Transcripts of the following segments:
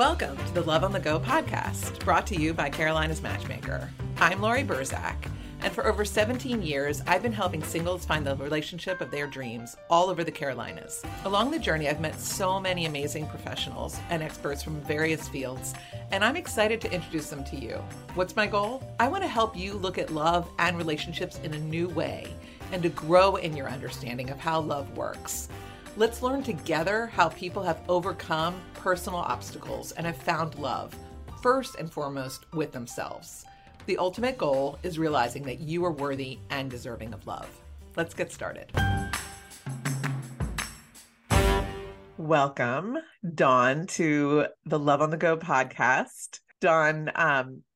Welcome to the Love on the Go podcast, brought to you by Carolina's Matchmaker. I'm Lori Burzak, and for over 17 years, I've been helping singles find the relationship of their dreams all over the Carolinas. Along the journey, I've met so many amazing professionals and experts from various fields, and I'm excited to introduce them to you. What's my goal? I want to help you look at love and relationships in a new way and to grow in your understanding of how love works. Let's learn together how people have overcome personal obstacles and have found love, first and foremost with themselves. The ultimate goal is realizing that you are worthy and deserving of love. Let's get started. Welcome, Dawn, to the Love on the Go podcast. Dawn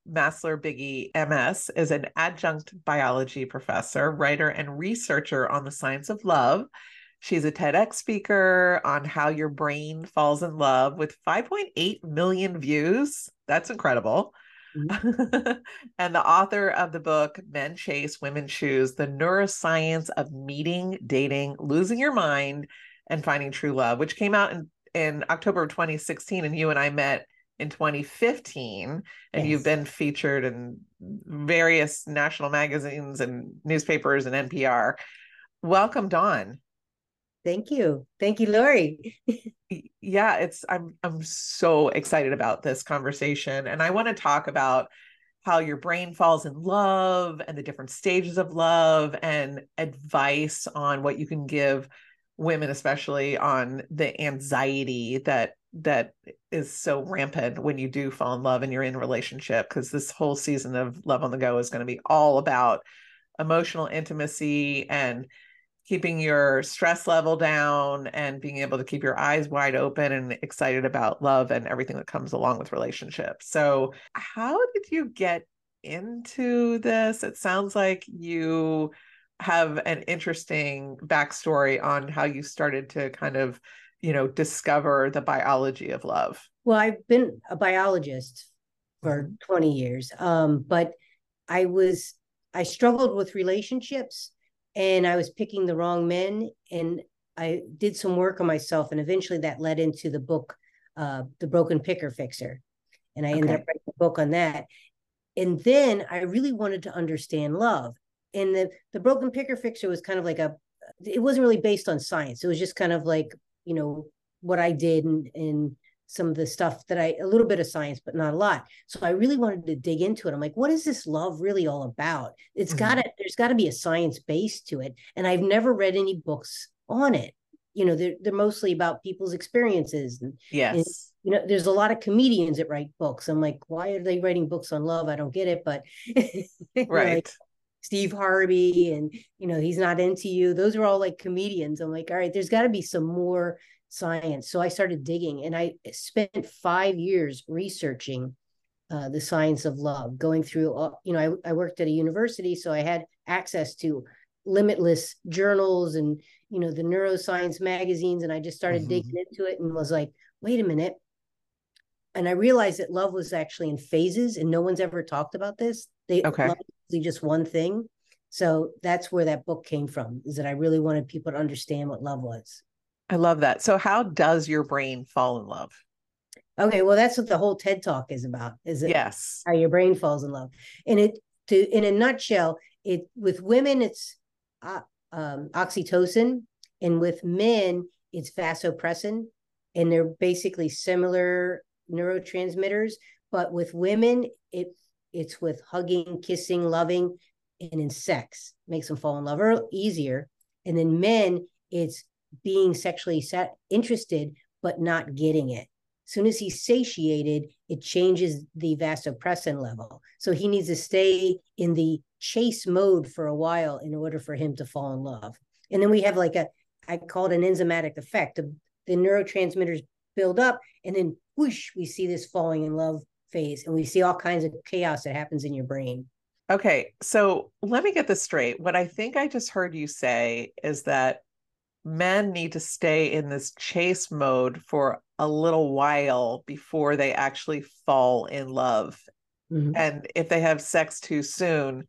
Maslar-Biggie, MS, is an adjunct biology professor, writer, and researcher on the science of love. She's a TEDx speaker on how your brain falls in love with 5.8 million views. That's incredible. Mm-hmm. And the author of the book, Men Chase, Women Choose, The Neuroscience of Meeting, Dating, Losing Your Mind, and Finding True Love, which came out in October of 2016. And you and I met in 2015. And yes, you've been featured in various national magazines and newspapers and NPR. Welcome, Dawn. Thank you. Thank you, Lori. Yeah, I'm so excited about this conversation. And I want to talk about how your brain falls in love and the different stages of love and advice on what you can give women, especially on the anxiety that is so rampant when you do fall in love and you're in a relationship, because this whole season of Love on the Go is going to be all about emotional intimacy and keeping your stress level down and being able to keep your eyes wide open and excited about love and everything that comes along with relationships. So how did you get into this? It sounds like you have an interesting backstory on how you started to kind of, discover the biology of love. Well, I've been a biologist for 20 years, but I struggled with relationships. And I was picking the wrong men, and I did some work on myself, and eventually that led into the book, The Broken Picker Fixer. And I ended up writing a book on that. And then I really wanted to understand love. And the Broken Picker Fixer was kind of like it wasn't really based on science. It was just kind of like, what I did and some of the stuff that a little bit of science, but not a lot. So I really wanted to dig into it. I'm like, what is this love really all about? It's there's gotta be a science base to it. And I've never read any books on it. They're mostly about people's experiences. And, yes. And, there's a lot of comedians that write books. I'm like, why are they writing books on love? I don't get it, but right. Like Steve Harvey and, he's not into you. Those are all like comedians. I'm like, all right, there's gotta be some more science. So I started digging, and I spent 5 years researching the science of love, going through, I worked at a university, so I had access to limitless journals and, the neuroscience magazines. And I just started digging into it and was like, wait a minute. And I realized that love was actually in phases, and no one's ever talked about this. Love is just one thing. So that's where that book came from, is that I really wanted people to understand what love was. I love that. So how does your brain fall in love? Okay, well, that's what the whole TED Talk is about, yes, how your brain falls in love. And in a nutshell, with women, it's oxytocin, and with men, it's vasopressin, and they're basically similar neurotransmitters. But with women, it's with hugging, kissing, loving, and in sex, makes them fall in love easier. And then men, it's being sexually interested, but not getting it. As soon as he's satiated, it changes the vasopressin level. So he needs to stay in the chase mode for a while in order for him to fall in love. And then we have I call it an enzymatic effect. The neurotransmitters build up, and then whoosh, we see this falling in love phase, and we see all kinds of chaos that happens in your brain. Okay, so let me get this straight. What I think I just heard you say is that men need to stay in this chase mode for a little while before they actually fall in love. Mm-hmm. And if they have sex too soon,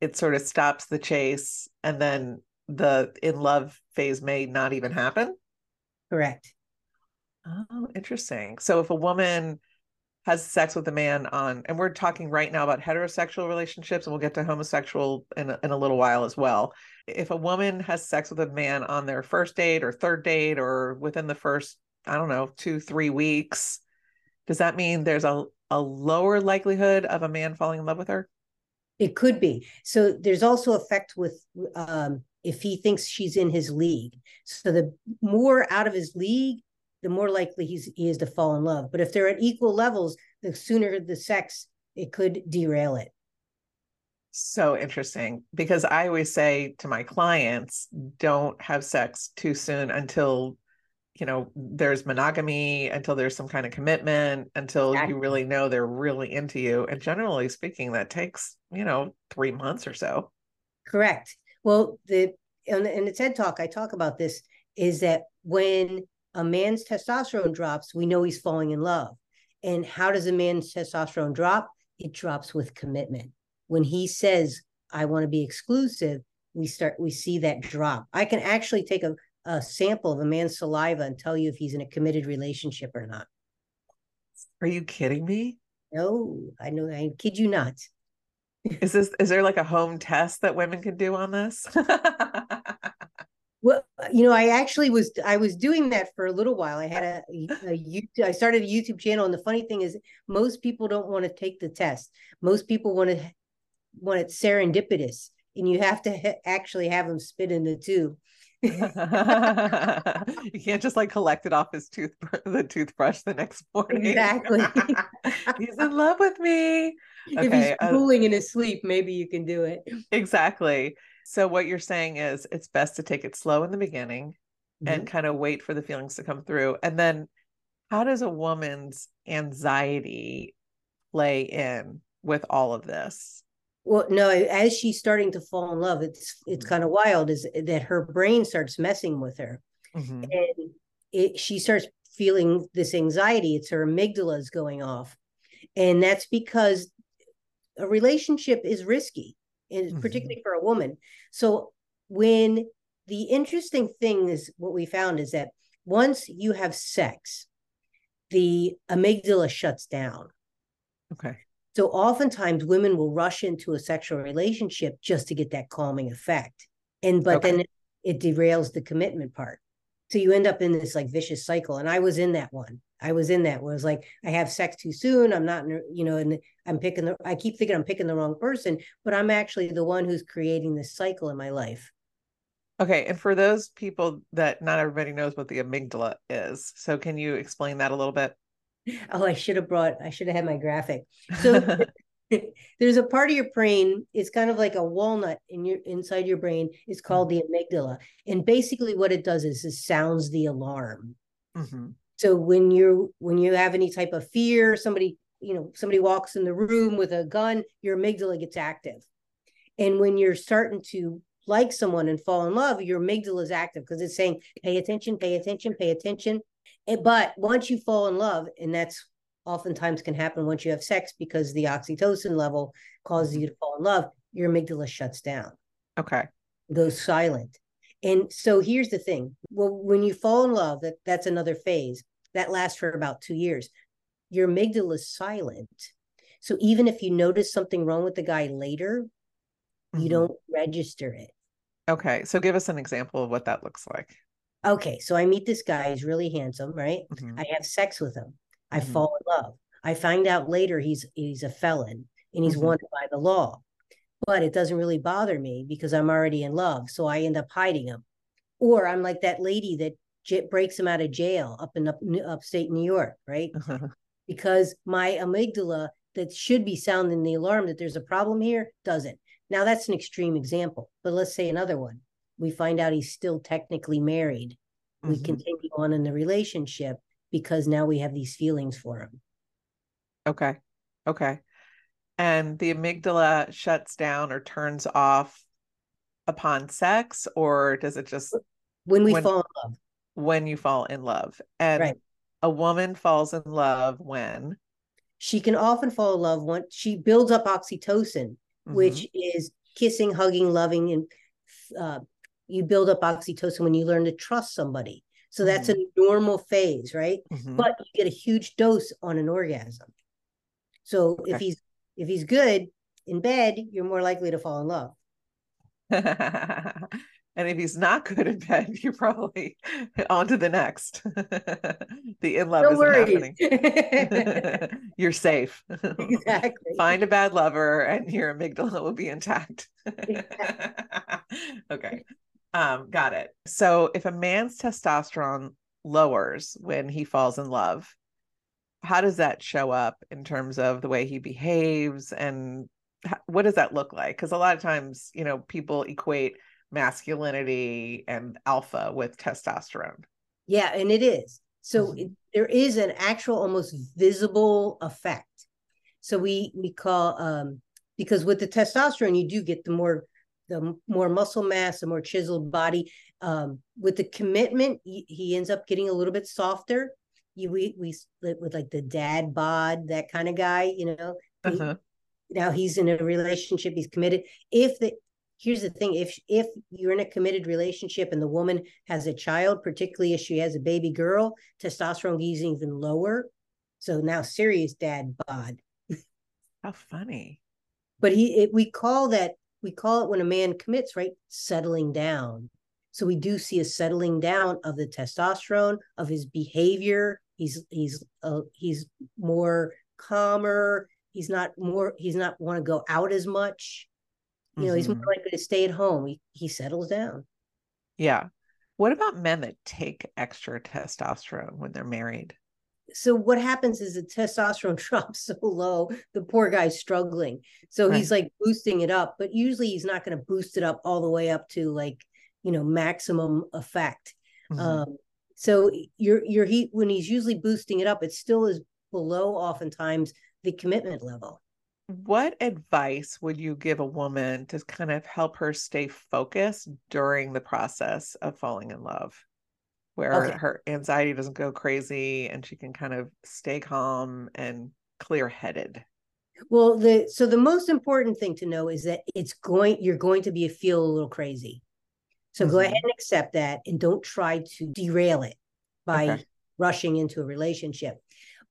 it sort of stops the chase, and then the in love phase may not even happen. Correct. Oh, interesting. So if a woman has sex with a man on, and we're talking right now about heterosexual relationships, and we'll get to homosexual in a little while as well. If a woman has sex with a man on their first date or third date, or within the first, I don't know, 2-3 weeks, does that mean there's a lower likelihood of a man falling in love with her? It could be. So there's also effect with, if he thinks she's in his league. So the more out of his league, the more likely he is to fall in love. But if they're at equal levels, the sooner the sex, it could derail it. So interesting, because I always say to my clients, don't have sex too soon until, you know, there's monogamy, until there's some kind of commitment, until you really know they're really into you. And generally speaking, that takes, you know, 3 months or so. Correct. Well, in the TED Talk, I talk about this, is that when a man's testosterone drops, we know he's falling in love. And how does a man's testosterone drop? It drops with commitment. When he says, I want to be exclusive, we see that drop. I can actually take a sample of a man's saliva and tell you if he's in a committed relationship or not. Are you kidding me? No, I know. I kid you not. Is there like a home test that women can do on this? Well, you know, I was doing that for a little while. I had I started a YouTube channel, and the funny thing is most people don't want to take the test. Most people want it serendipitous, and you have to actually have them spit in the tube. You can't just like collect it off the toothbrush the next morning. Exactly. He's in love with me. Okay. If he's drooling in his sleep, maybe you can do it. Exactly. So what you're saying is it's best to take it slow in the beginning, mm-hmm. and kind of wait for the feelings to come through. And then how does a woman's anxiety play in with all of this? Well, no, as she's starting to fall in love, it's kind of wild, is that her brain starts messing with her, mm-hmm. and she starts feeling this anxiety. It's her amygdala is going off. And that's because a relationship is risky, and particularly for a woman. So when the interesting thing is, what we found is that once you have sex, the amygdala shuts down. Okay. So oftentimes women will rush into a sexual relationship just to get that calming effect. Then it derails the commitment part. So you end up in this like vicious cycle. And I was in that one. Where it was like, I have sex too soon. I'm not, you know, and I keep thinking I'm picking the wrong person, but I'm actually the one who's creating this cycle in my life. Okay. And for those people that not everybody knows what the amygdala is. So can you explain that a little bit? Oh, I should have had my graphic. So there's a part of your brain, it's kind of like a walnut inside your brain. It's called the amygdala. And basically what it does is it sounds the alarm. Mm-hmm. So when you have any type of fear, somebody walks in the room with a gun, your amygdala gets active. And when you're starting to like someone and fall in love, your amygdala is active because it's saying, pay attention, pay attention, pay attention. But once you fall in love, and that's oftentimes can happen once you have sex because the oxytocin level causes you to fall in love, your amygdala shuts down. Okay. It goes silent. And so here's the thing. Well, when you fall in love, that's another phase. That lasts for about 2 years. Your amygdala is silent. So even if you notice something wrong with the guy later, you don't register it. Okay. So give us an example of what that looks like. Okay. So I meet this guy. He's really handsome, right? Mm-hmm. I have sex with him. I fall in love. I find out later he's a felon and he's wanted by the law. But it doesn't really bother me because I'm already in love. So I end up hiding him. Or I'm like that lady that breaks him out of jail up in upstate New York, right? Uh-huh. Because my amygdala that should be sounding the alarm that there's a problem here doesn't. Now that's an extreme example. But let's say another one. We find out he's still technically married. We continue on in the relationship because now we have these feelings for him. Okay. Okay. And the amygdala shuts down or turns off upon sex, or does it just when fall in love? When you fall in love. And a woman falls in love when? She can often fall in love when she builds up oxytocin, which is kissing, hugging, loving. And you build up oxytocin when you learn to trust somebody. So that's a normal phase, right? Mm-hmm. But you get a huge dose on an orgasm. So if he's good in bed, you're more likely to fall in love. And if he's not good in bed, you're probably on to the next. The in love isn't happening. You're safe. Exactly. Find a bad lover and your amygdala will be intact. Exactly. Okay. Got it. So if a man's testosterone lowers when he falls in love, how does that show up in terms of the way he behaves, and what does that look like? Because a lot of times, you know, people equate masculinity and alpha with testosterone. Yeah, and it is. So there is an actual almost visible effect. So we call, because with the testosterone, you do get the more muscle mass, the more chiseled body. With the commitment, he ends up getting a little bit softer. We split with like the dad bod, that kind of guy, you know. Now he's in a relationship, he's committed. Here's the thing, if you're in a committed relationship and the woman has a child, particularly if she has a baby girl, testosterone is even lower. So now serious dad bod. How funny. But we call it when a man commits, right? Settling down. So we do see a settling down of the testosterone, of his behavior. He's more calmer. He's not want to go out as much. You know, he's more likely to stay at home. He settles down. Yeah. What about men that take extra testosterone when they're married? So what happens is the testosterone drops so low, the poor guy's struggling. So he's like boosting it up, but usually he's not going to boost it up all the way up to like, you know, maximum effect. So when he's usually boosting it up, it still is below oftentimes the commitment level. What advice would you give a woman to kind of help her stay focused during the process of falling in love, where her anxiety doesn't go crazy and she can kind of stay calm and clear-headed? Well, so the most important thing to know is that you're going to feel a little crazy. So go ahead and accept that, and don't try to derail it by rushing into a relationship.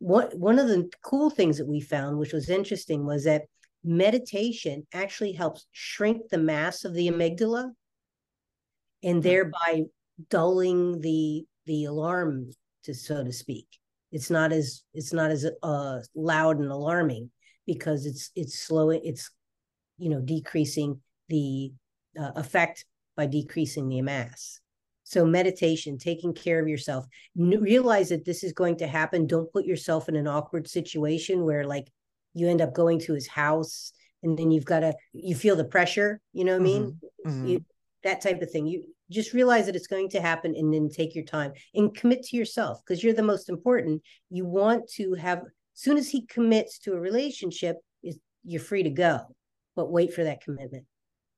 One of the cool things that we found, which was interesting, was that meditation actually helps shrink the mass of the amygdala and thereby dulling the alarm, so to speak. It's not as loud and alarming because it's slow. It's, you know, decreasing the effect by decreasing the mass. So meditation, taking care of yourself, realize that this is going to happen. Don't put yourself in an awkward situation where like you end up going to his house and then you feel the pressure, you know what I mean? That type of thing. You just realize that it's going to happen and then take your time and commit to yourself because you're the most important. You want to have, as soon as he commits to a relationship, you're free to go, but wait for that commitment.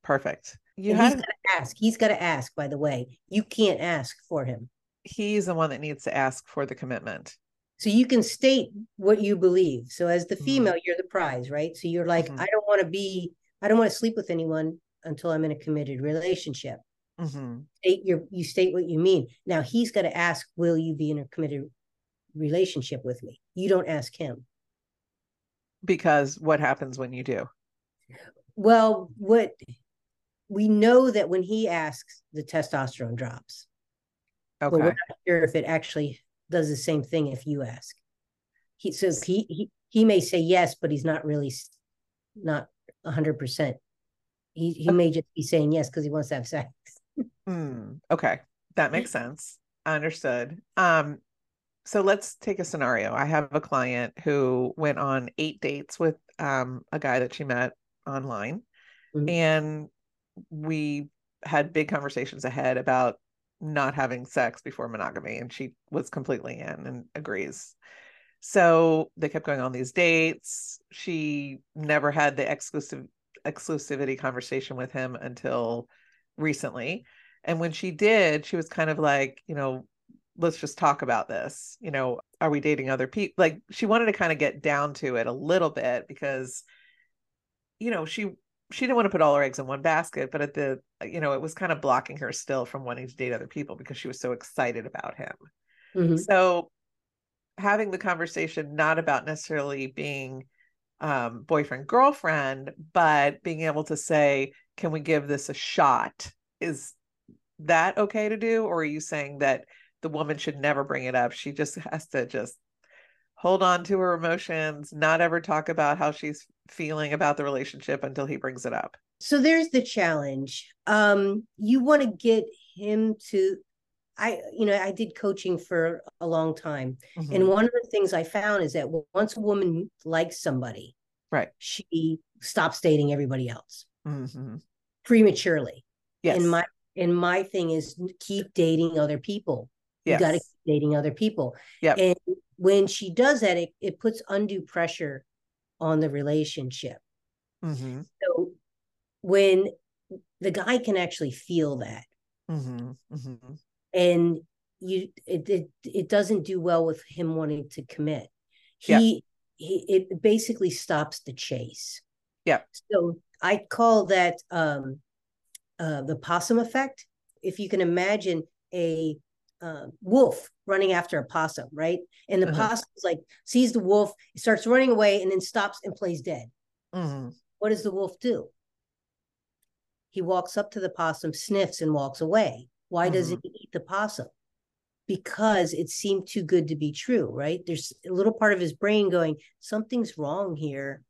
Perfect. He's got to ask. He's got to ask, by the way. You can't ask for him. He's the one that needs to ask for the commitment. So you can state what you believe. So as the female, you're the prize, right? So you're like, I don't want to sleep with anyone until I'm in a committed relationship. You state what you mean. Now he's got to ask, will you be in a committed relationship with me? You don't ask him. Because what happens when you do? Well, we know that when he asks, the testosterone drops. Okay. But we're not sure if it actually does the same thing if you ask. He may say yes, but he's not 100%. He may just be saying yes because he wants to have sex. Okay, that makes sense. Understood. So let's take a scenario. I have a client who went on 8 dates with a guy that she met online, and we had big conversations ahead about not having sex before monogamy, and she was completely in and agrees. So they kept going on these dates. She never had the exclusivity conversation with him until recently. And when she did, she was kind of like, you know, let's just talk about this. You know, are we dating other people? Like she wanted to kind of get down to it a little bit because, you know, she she didn't want to put all her eggs in one basket, but at the, you know, it was kind of blocking her still from wanting to date other people because she was so excited about him. Mm-hmm. So having the conversation, not about necessarily being boyfriend, girlfriend, but being able to say, can we give this a shot? Is that okay to do? Or are you saying that the woman should never bring it up? She just has to just hold on to her emotions, not ever talk about how she's feeling about the relationship until he brings it up. So there's the challenge. You want to get him to, I did coaching for a long time. Mm-hmm. And one of the things I found is that once a woman likes somebody, right, she stops dating everybody else. Mm-hmm. Prematurely. Yes. And my thing is keep dating other people. Yes. You got to keep dating other people. Yep. And when she does that, it puts undue pressure on the relationship. Mm-hmm. So when the guy can actually feel that, mm-hmm. Mm-hmm. and it doesn't do well with him wanting to commit. It basically stops the chase. Yeah. So I call that the possum effect. If you can imagine a wolf running after a possum, right? And the mm-hmm. possum is like, sees the wolf, starts running away, and then stops and plays dead. Mm-hmm. What does the wolf do? He walks up to the possum, sniffs, and walks away. Why mm-hmm. doesn't he eat the possum? Because it seemed too good to be true, right? There's a little part of his brain going, something's wrong here.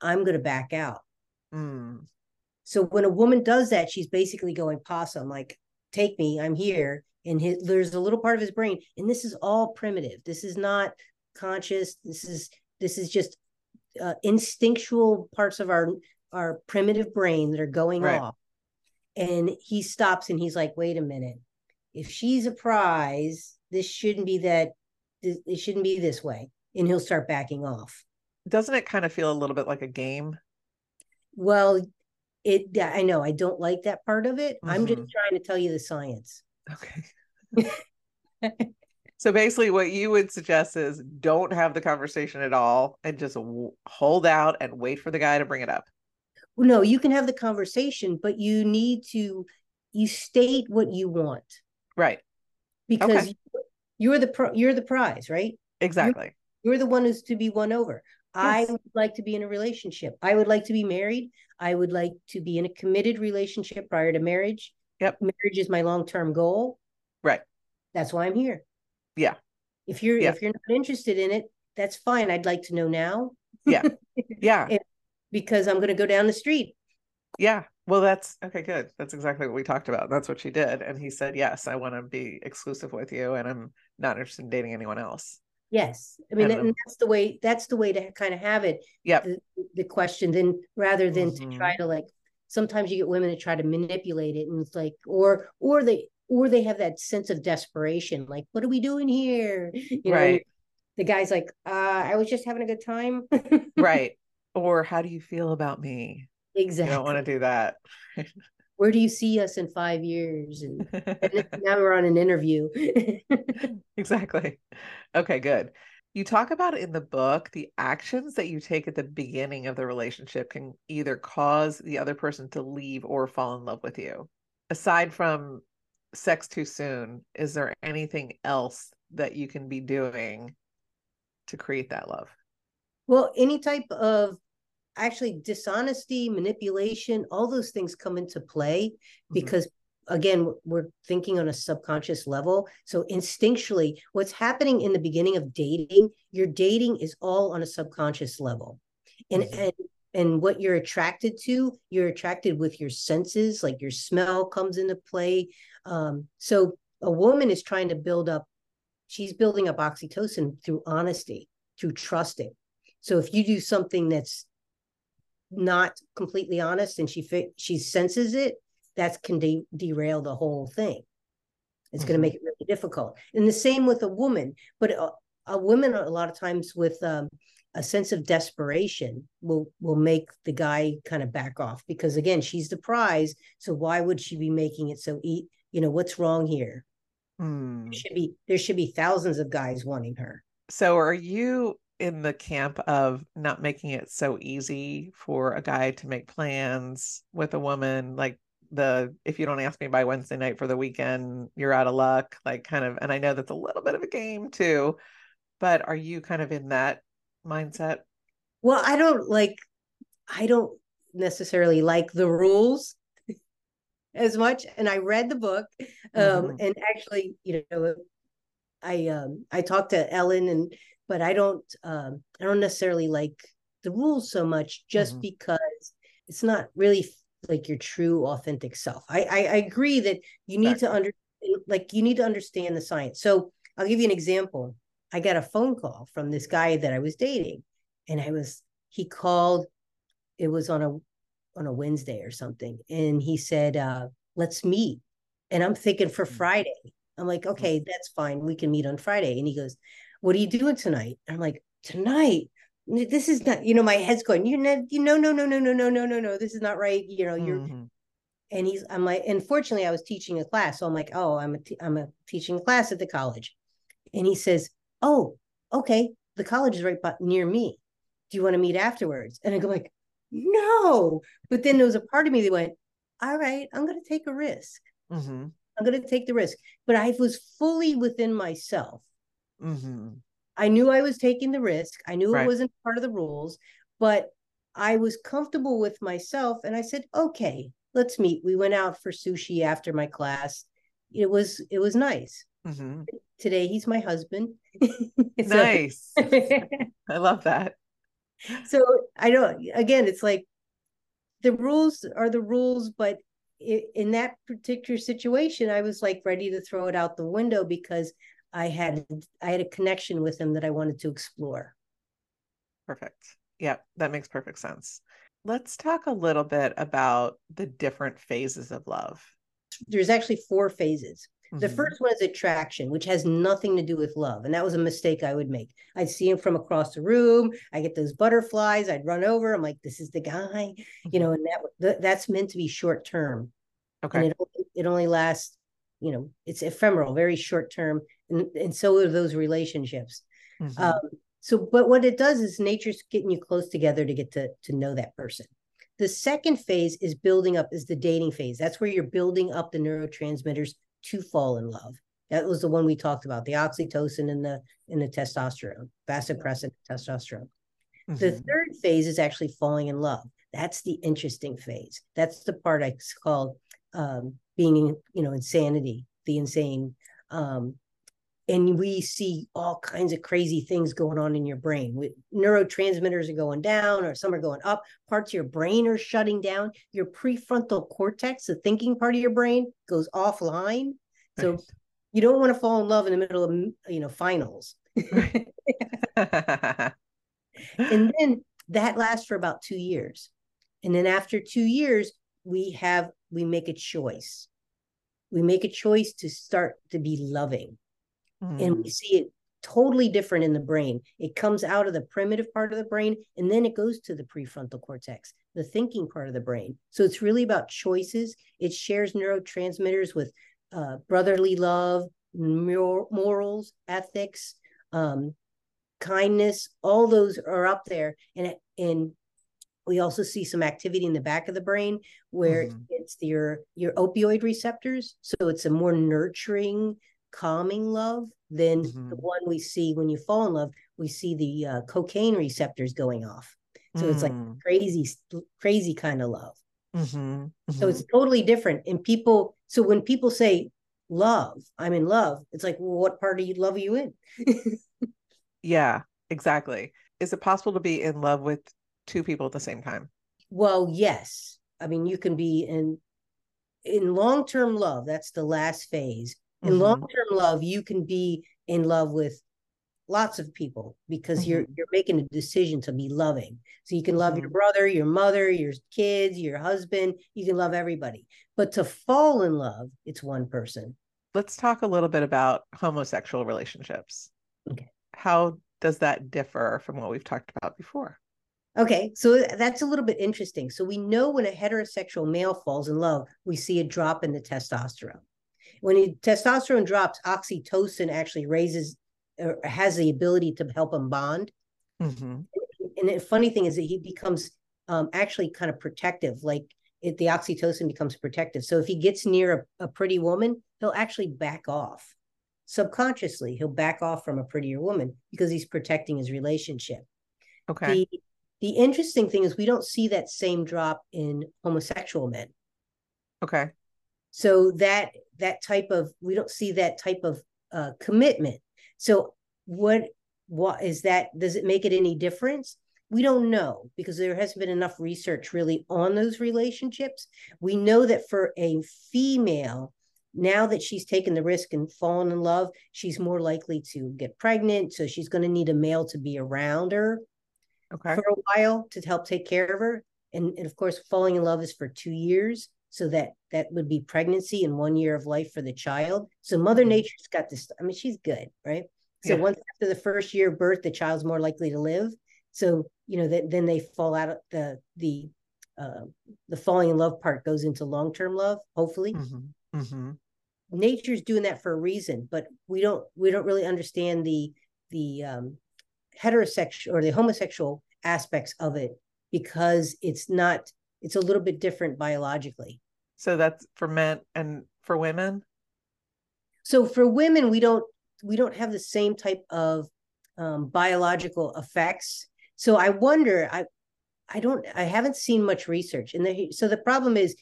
I'm going to back out. Mm. So when a woman does that, she's basically going possum, like, take me, I'm here. And there's a little part of his brain. And this is all primitive. This is not conscious. This is just instinctual parts of our primitive brain that are going right. off. And he stops and he's like, wait a minute. If she's a prize, this shouldn't be that. It shouldn't be this way. And he'll start backing off. Doesn't it kind of feel a little bit like a game? Well, I know I don't like that part of it. Mm-hmm. I'm just trying to tell you the science. Okay. So basically what you would suggest is don't have the conversation at all and just hold out and wait for the guy to bring it up. No, you can have the conversation, but you need to, state what you want. Right. Because okay. You're the prize, right? Exactly. You're the one who's to be won over. Yes. I would like to be in a relationship. I would like to be married. I would like to be in a committed relationship prior to marriage. Yep. Marriage is my long-term goal. Right. That's why I'm here. Yeah. If you're not interested in it, that's fine. I'd like to know now. Yeah. Yeah. Because I'm going to go down the street. Yeah. Well, that's okay. Good. That's exactly what we talked about. That's what she did. And he said, yes, I want to be exclusive with you. And I'm not interested in dating anyone else. Yes. I mean, and that's the way to kind of have it. Yeah. The question then, rather than mm-hmm. to try to like, sometimes you get women to try to manipulate it, and it's like, or they have that sense of desperation. Like, what are we doing here? You right. know, the guy's like, I was just having a good time. Right. Or how do you feel about me? Exactly. I don't want to do that. Where do you see us in 5 years? And now we're on an interview. Exactly. Okay, good. You talk about in the book, the actions that you take at the beginning of the relationship can either cause the other person to leave or fall in love with you. Aside from sex too soon, is there anything else that you can be doing to create that love? Well, any type of dishonesty, manipulation, all those things come into play because, mm-hmm. again, we're thinking on a subconscious level. So instinctually, what's happening in the beginning of dating, your dating is all on a subconscious level. And, mm-hmm. and what you're attracted to, you're attracted with your senses, like your smell comes into play. So a woman is trying to building up oxytocin through honesty, through trusting. So if you do something that's not completely honest and she senses it, that can derail the whole thing. It's mm-hmm. going to make it really difficult. And the same with a woman, but a woman a lot of times with a sense of desperation will make the guy kind of back off because, again, she's the prize. So why would she be making it so easy? You know, what's wrong here? Mm. There should be thousands of guys wanting her. So are you in the camp of not making it so easy for a guy to make plans with a woman, like if you don't ask me by Wednesday night for the weekend, you're out of luck, like kind of, and I know that's a little bit of a game too, but are you kind of in that mindset? Well, I don't necessarily like the rules as much. And I read the book, and actually, you know, I talked to Ellen, but I don't necessarily like the rules so much, just because it's not really like your true authentic self. I agree that you need to understand the science. So I'll give you an example. I got a phone call from this guy that I was dating, and he called, it was on a Wednesday or something. And he said, let's meet. And I'm thinking for Friday. I'm like, okay, that's fine. We can meet on Friday. And he goes, what are you doing tonight? And I'm like, tonight? This is not, you know, my head's going, no, this is not right. You know, I'm like, and fortunately I was teaching a class. So I'm like, oh, I'm teaching class at the college. And he says, oh, okay. The college is right near me. Do you want to meet afterwards? And I go like, no. But then there was a part of me that went, all right, I'm going to take a risk. I'm going to take the risk. But I was fully within myself. I knew I was taking the risk. I knew it wasn't part of the rules, but I was comfortable with myself. And I said, okay, let's meet. We went out for sushi after my class. It was nice. Today, he's my husband. Nice. I love that. So it's like the rules are the rules, but in that particular situation, I was like ready to throw it out the window because I had a connection with him that I wanted to explore. Perfect. Yeah, that makes perfect sense. Let's talk a little bit about the different phases of love. There's actually 4 phases. The first one is attraction, which has nothing to do with love. And that was a mistake I would make. I'd see him from across the room. I get those butterflies. I'd run over. I'm like, this is the guy, you know, and that's meant to be short term. Okay. And it only lasts, you know, it's ephemeral, very short term. And so are those relationships. But what it does is nature's getting you close together to get to know that person. The second phase is the dating phase. That's where you're building up the neurotransmitters to fall in love. That was the one we talked about, the oxytocin and the testosterone, vasopressin, testosterone. The third phase is actually falling in love. That's the interesting phase. That's the part I call being, you know, insanity, the insane. And we see all kinds of crazy things going on in your brain. Neurotransmitters are going down, or some are going up. Parts of your brain are shutting down. Your prefrontal cortex, the thinking part of your brain, goes offline. So you don't want to fall in love in the middle of, you know, finals. And then that lasts for about 2 years. And then after 2 years, we make a choice. We make a choice to start to be loving. And we see it totally different in the brain. It comes out of the primitive part of the brain, and then it goes to the prefrontal cortex, the thinking part of the brain. So it's really about choices. It shares neurotransmitters with brotherly love, morals, ethics, kindness. All those are up there. And we also see some activity in the back of the brain where it's your opioid receptors. So it's a more nurturing, calming love than the one we see when you fall in love. We see the cocaine receptors going off, so it's like crazy kind of love. So it's totally different. And when people say love, I'm in love, it's like, well, what part of you love are you in? Yeah, exactly. Is it possible to be in love with 2 people at the same time? Well, yes. I mean, you can be in long-term love. That's the last phase. In long-term love, you can be in love with lots of people because you're making a decision to be loving. So you can love your brother, your mother, your kids, your husband. You can love everybody. But to fall in love, it's one person. Let's talk a little bit about homosexual relationships. Okay. How does that differ from what we've talked about before? Okay, so that's a little bit interesting. So we know when a heterosexual male falls in love, we see a drop in the testosterone. When testosterone drops, oxytocin actually raises or has the ability to help them bond. Mm-hmm. And the funny thing is that he becomes actually kind of protective, like the oxytocin becomes protective. So if he gets near a pretty woman, he'll actually back off. Subconsciously, he'll back off from a prettier woman because he's protecting his relationship. Okay. The interesting thing is we don't see that same drop in homosexual men. Okay. So that type of, we don't see that type of commitment. So what is that? Does it make it any difference? We don't know, because there hasn't been enough research really on those relationships. We know that for a female, now that she's taken the risk and fallen in love, she's more likely to get pregnant. So she's going to need a male to be around her for a while to help take care of her. And of course, falling in love is for 2 years. So that would be pregnancy and 1 year of life for the child. So Mother Nature's got this. I mean, she's good, right? So once after the first year of birth, the child's more likely to live. So, you know, then they fall out of the falling in love part goes into long-term love, hopefully. Mm-hmm. Mm-hmm. Nature's doing that for a reason, but we don't really understand the heterosexual or the homosexual aspects of it, because it's a little bit different biologically. So that's for men and for women. So for women, we don't have the same type of biological effects. So I wonder, I haven't seen much research. So the problem is,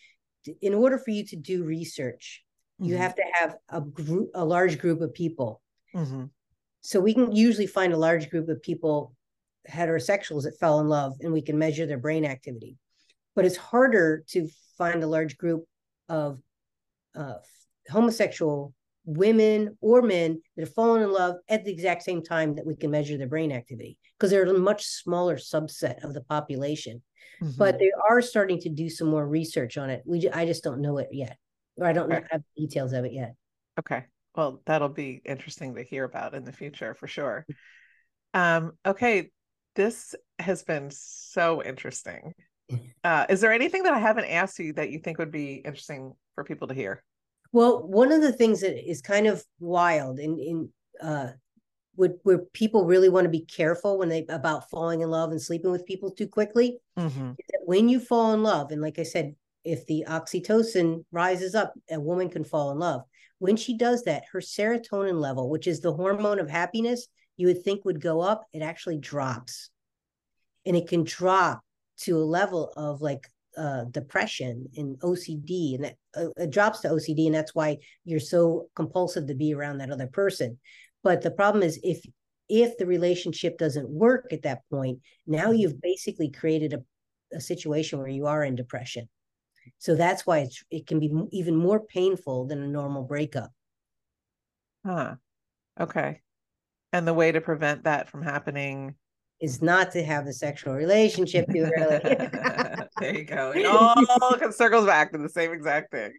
in order for you to do research, mm-hmm. you have to have a large group of people. Mm-hmm. So we can usually find a large group of people, heterosexuals, that fell in love, and we can measure their brain activity. But it's harder to find a large group of homosexual women or men that have fallen in love at the exact same time that we can measure their brain activity, because they're a much smaller subset of the population. Mm-hmm. But they are starting to do some more research on it. I just don't know it yet, or I don't have details of it yet. Okay. Well, that'll be interesting to hear about in the future for sure. Okay. This has been so interesting. Is there anything that I haven't asked you that you think would be interesting for people to hear? Well, one of the things that is kind of wild where people really want to be careful about falling in love and sleeping with people too quickly, mm-hmm. is that when you fall in love, and like I said, if the oxytocin rises up, a woman can fall in love. When she does that, her serotonin level, which is the hormone of happiness, you would think would go up, it actually drops. And it can drop to a level of like depression and OCD, and that it drops to OCD, and that's why you're so compulsive to be around that other person. But the problem is, if the relationship doesn't work at that point, now you've basically created a situation where you are in depression. So that's why it can be even more painful than a normal breakup. Huh. Okay. And the way to prevent that from happening is not to have a sexual relationship too early. There you go. It all circles back to the same exact thing.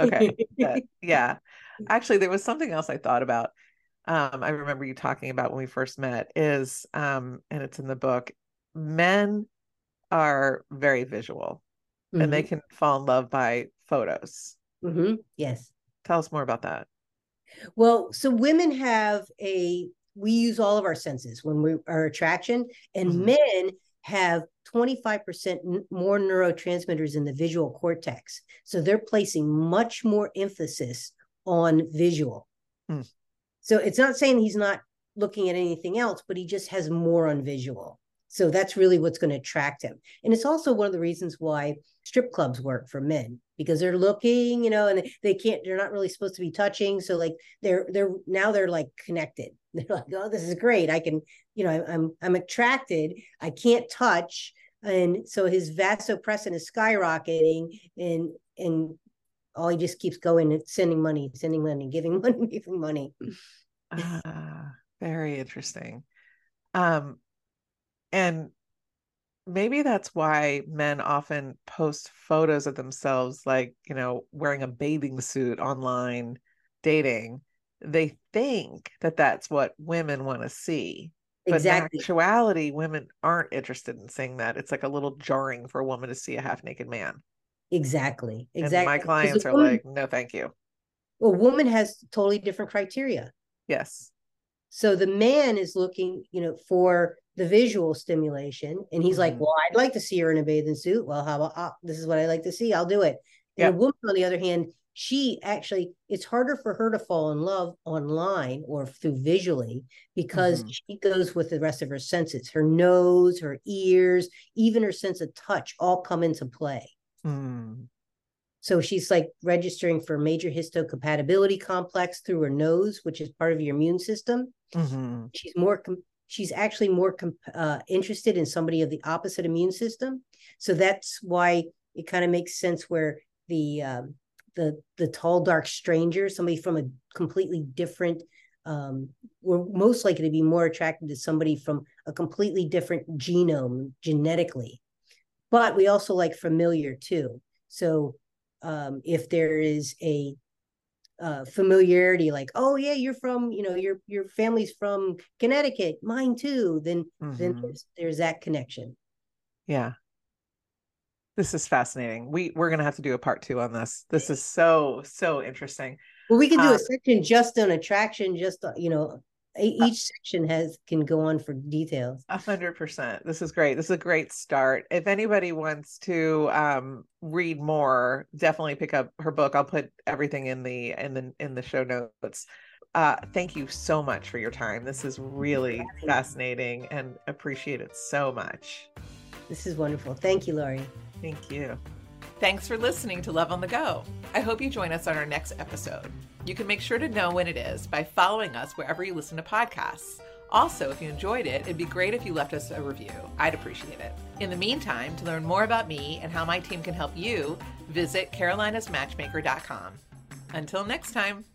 Okay. Yeah. Actually, there was something else I thought about. I remember you talking about when we first met is, and it's in the book, men are very visual, mm-hmm. and they can fall in love by photos. Mm-hmm. Yes. Tell us more about that. Well, so women have we use all of our senses when we are attraction, and mm-hmm. men have 25% more neurotransmitters in the visual cortex. So they're placing much more emphasis on visual. Mm. So it's not saying he's not looking at anything else, but he just has more on visual. So that's really what's going to attract him. And it's also one of the reasons why strip clubs work for men, because they're looking, you know, and they're not really supposed to be touching. So like they're like connected. They're like, oh, this is great. I can, you know, I'm attracted. I can't touch. And so his vasopressin is skyrocketing, and all he just keeps going and sending money, giving money. Very interesting. And maybe that's why men often post photos of themselves, like, you know, wearing a bathing suit online, dating. They think that that's what women want to see. But exactly. In actuality, women aren't interested in seeing that. It's like a little jarring for a woman to see a half-naked man. Exactly. Exactly. And my clients are like, no, thank you. A woman has totally different criteria. Yes. So the man is looking, you know, for the visual stimulation. And he's like, well, I'd like to see her in a bathing suit. Well, how about this is what I like to see. I'll do it. And a woman, on the other hand, she actually, it's harder for her to fall in love online or through visually because she goes with the rest of her senses. Her nose, her ears, even her sense of touch all come into play. So she's like registering for major histocompatibility complex through her nose, which is part of your immune system. She's actually more interested in somebody of the opposite immune system. So that's why it kind of makes sense where the tall, dark stranger, somebody from a completely different, we're most likely to be more attracted to somebody from a completely different genome genetically. But we also like familiar too. So if there is a familiarity, like, oh yeah, you're from, you know, your family's from Connecticut, mine too, then there's that connection. Yeah. This is fascinating. We're going to have to do a part 2 on this. This is so, so interesting. Well, we can do a section just on attraction, just, you know, each section can go on for details. 100%. This is great. This is a great start. If anybody wants to read more, definitely pick up her book. I'll put everything in the show notes. Thank you so much for your time. This is really fascinating and appreciate it so much. This is wonderful. Thank you, Lori. Thank you. Thanks for listening to Love on the Go. I hope you join us on our next episode. You can make sure to know when it is by following us wherever you listen to podcasts. Also, if you enjoyed it, it'd be great if you left us a review. I'd appreciate it. In the meantime, to learn more about me and how my team can help you, visit carolinasmatchmaker.com. Until next time.